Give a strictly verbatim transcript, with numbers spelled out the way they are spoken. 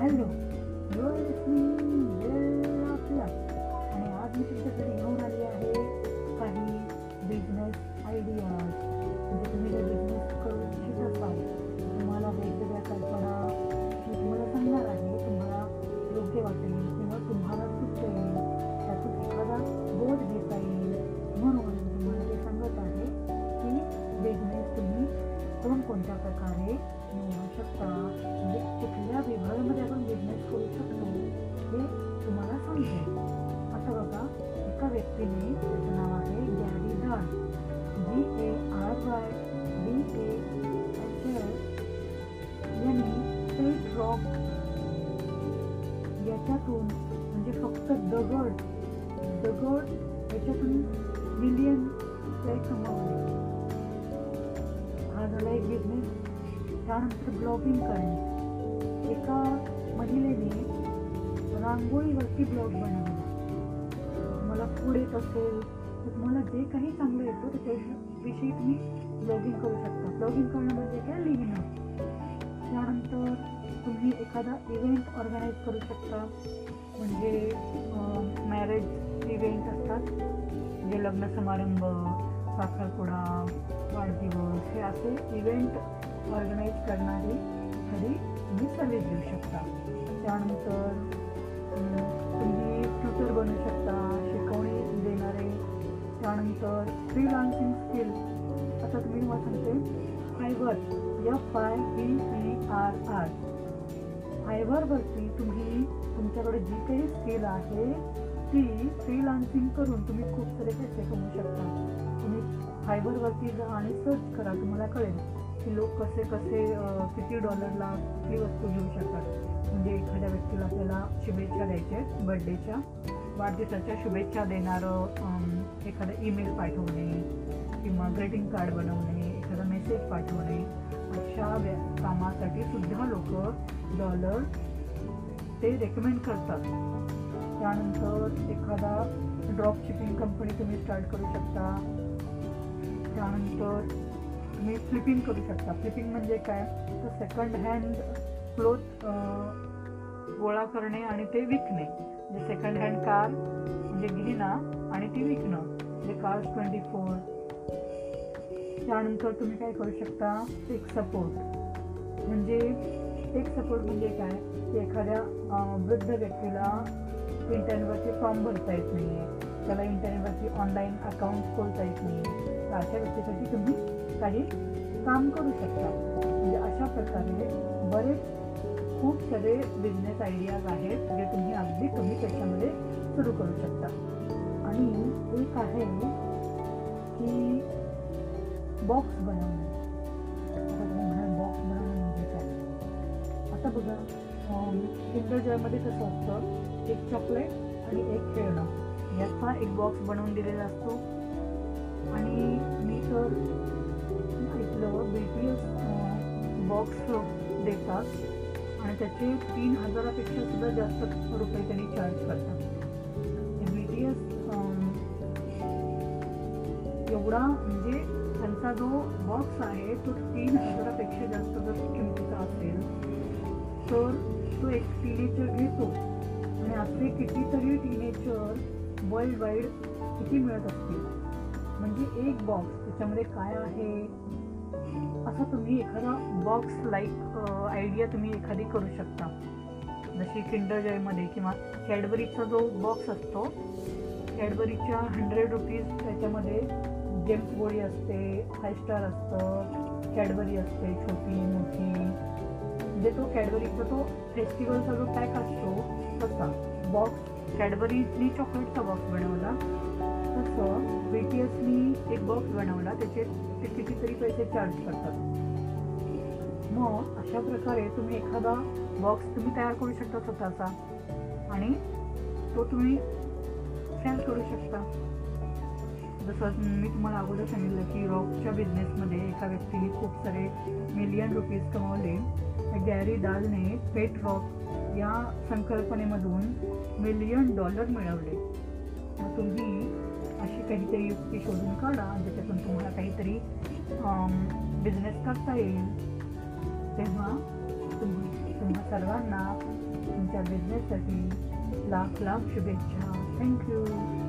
Hello आणि आज मी तुमच्याकडे घेऊन आली आहे काही बिझनेस आयडियाज, म्हणजे तुम्ही काही बिझनेस करू इच्छित असाल, तुम्हाला वेगवेगळ्या कल्पना मी तुम्हाला सांगणार आहे. तुम्हाला योग्य वाटेल किंवा तुम्हाला सुचेल, त्यातून एखादा बोध घेता येईल म्हणून तुम्हाला ते सांगत आहे की बिझनेस तुम्ही कोणकोणत्या प्रकारे मिळवू शकता, म्हणजे कुठल्या विभागामध्ये आपण बिझनेस करू शकतो हे तुम्हाला सांगेल. आता बघा, एका व्यक्तीने, त्याचं नाव आहे Gary Dahl, G A R Y D A S S, यांनी पेट रॉक याच्यातून, म्हणजे फक्त दगड दगड याच्यातून मिलियन पेट कमावले. हा झाला एक बिझनेस. त्यानंतर ब्लॉगिंग करणे, एका महिलेने रांगोळीवरती ब्लॉग बनवला. तुम्हाला फूड येत असेल तर तुम्हाला जे काही चांगलं येतं त्याच्याविषयी तुम्ही ब्लॉगिंग करू शकता. ब्लॉगिंग करणं म्हणजे काय, लिहिणं. त्यानंतर तुम्ही एखादा इव्हेंट ऑर्गनाईज करू शकता, म्हणजे मॅरेज इव्हेंट असतात, म्हणजे लग्न समारंभ, साखरपुडा, वाढदिवस, हे असे इव्हेंट ऑर्गनाईज करणारी तरी तुम्ही सर्व्हिस देऊ शकता. त्यानंतर तुम्ही ट्युटर बनू शकता, शिकवणी देणारे. त्यानंतर फ्रीलान्सिंग स्किल, आता तुम्ही मला सांगते fibre, F I B E R R, फायबरवरती तुम्ही तुमच्याकडे जी काही स्किल आहे ती फ्रीलान्सिंग करून तुम्ही खूप सारे पैसे कमवू शकता. तुम्ही फायबरवरती जा आणि सर्च करा, तुम्हाला कळेल की लोक कसे कसे किती डॉलरला ही वस्तू घेऊ शकतात. म्हणजे एखाद्या व्यक्तीला आपल्याला शुभेच्छा द्यायच्या, बर्थडेच्या, वाढदिवसाच्या शुभेच्छा देणारं एखादं ईमेल पाठवणे किंवा ग्रीटिंग कार्ड बनवणे, एखादा मेसेज पाठवणे, अशा व्या कामासाठी सुद्धा लोक डॉलर ते रेकमेंड करतात. त्यानंतर एखादा ड्रॉप शिपिंग कंपनी तुम्ही स्टार्ट करू शकता. त्यानंतर तुम्ही फ्लिपिंग करू शकता. फ्लिपिंग म्हणजे काय, तर सेकंड हँड क्लोथ गोळा करणे आणि ते विकणे. म्हणजे सेकंड हँड कार म्हणजे घेणं आणि ती विकणं, म्हणजे कार्स ट्वेंटी फोर. त्यानंतर तुम्ही काय करू शकता, टेक सपोर्ट, म्हणजे टेक सपोर्ट म्हणजे काय, ते एखाद्या वृद्ध व्यक्तीला इंटरनेटवरती फॉर्म भरता येत नाही आहे, त्याला इंटरनेटवरती ऑनलाईन अकाउंट खोलता येत नाही, तर अशा व्यक्तीसाठी तुम्ही काही काम करू शकता. म्हणजे अशा प्रकारे बरेच खूप सारे बिझनेस आयडियाज आहेत जे तुम्ही अगदी कमी पैशामध्ये सुरू करू शकता. आणि एक आहे की बॉक्स बनवणे. आता तुम्ही म्हणाल बॉक्स बनवणे म्हणजे काय, आता बघा किंडर जॉयमध्ये कसं असतं, एक चॉकलेट आणि एक खेळणं याचा एक बॉक्स बनवून दिलेला असतो. आणि मी तर ऐकलं बी टी एस बॉक्स देतात आणि त्याचे तीन हजारापेक्षा सुद्धा जास्त रुपये त्यांनी चार्ज करतात. बी टी एस एवढा, म्हणजे त्यांचा जो बॉक्स आहे तो तीन हजारापेक्षा जास्त जर किमतीचा असेल तर तो एक टीनेजर घेतो. आणि आपले कितीतरी टीनेजर वर्ल्ड वाईड किती मिळत असतील, म्हणजे एक बॉक्स त्याच्यामध्ये काय आहे, असा तुम्ही एखादा बॉक्स लाईक आयडिया तुम्ही एखादी करू शकता. जशी किंडर जॉयमध्ये किंवा कॅडबरीचा जो बॉक्स असतो, कॅडबरीच्या हंड्रेड रुपीज त्याच्यामध्ये जेम्स गोळी असते, फाय स्टार असतं, कॅडबरी असते छोटी मोठी, म्हणजे तो कॅडबरीचा तो फेस्टिवलचा जो पॅक असतो तसा बॉक्स, कॅडबरीनी चॉकलेटचा बॉक्स बनवला, तसं बी टी एसनी एक बॉक्स बनवला, त्याचे ते कितीतरी पैसे चार्ज करतात. मग अशा प्रकारे तुम्ही एखादा बॉक्स तुम्ही तयार करू शकता स्वतःचा आणि तो तुम्ही सेल करू शकता. जसं मी तुम्हाला अगोदर सांगितलं की रॉकच्या बिझनेसमध्ये एका व्यक्तीने खूप सारे मिलियन रुपीज कमावले. गॅरी डालने पेट रॉक या संकल्पनेमधून मिलियन डॉलर मिळवले. मग तुम्ही अशी काहीतरी युक्ती शोधून काढा ज्याच्यातून तुम्हाला काहीतरी बिझनेस करता येईल. तेव्हा तुम्ही तुम्हा सर्वांना तुमच्या बिझनेससाठी लाख लाख शुभेच्छा. थँक्यू.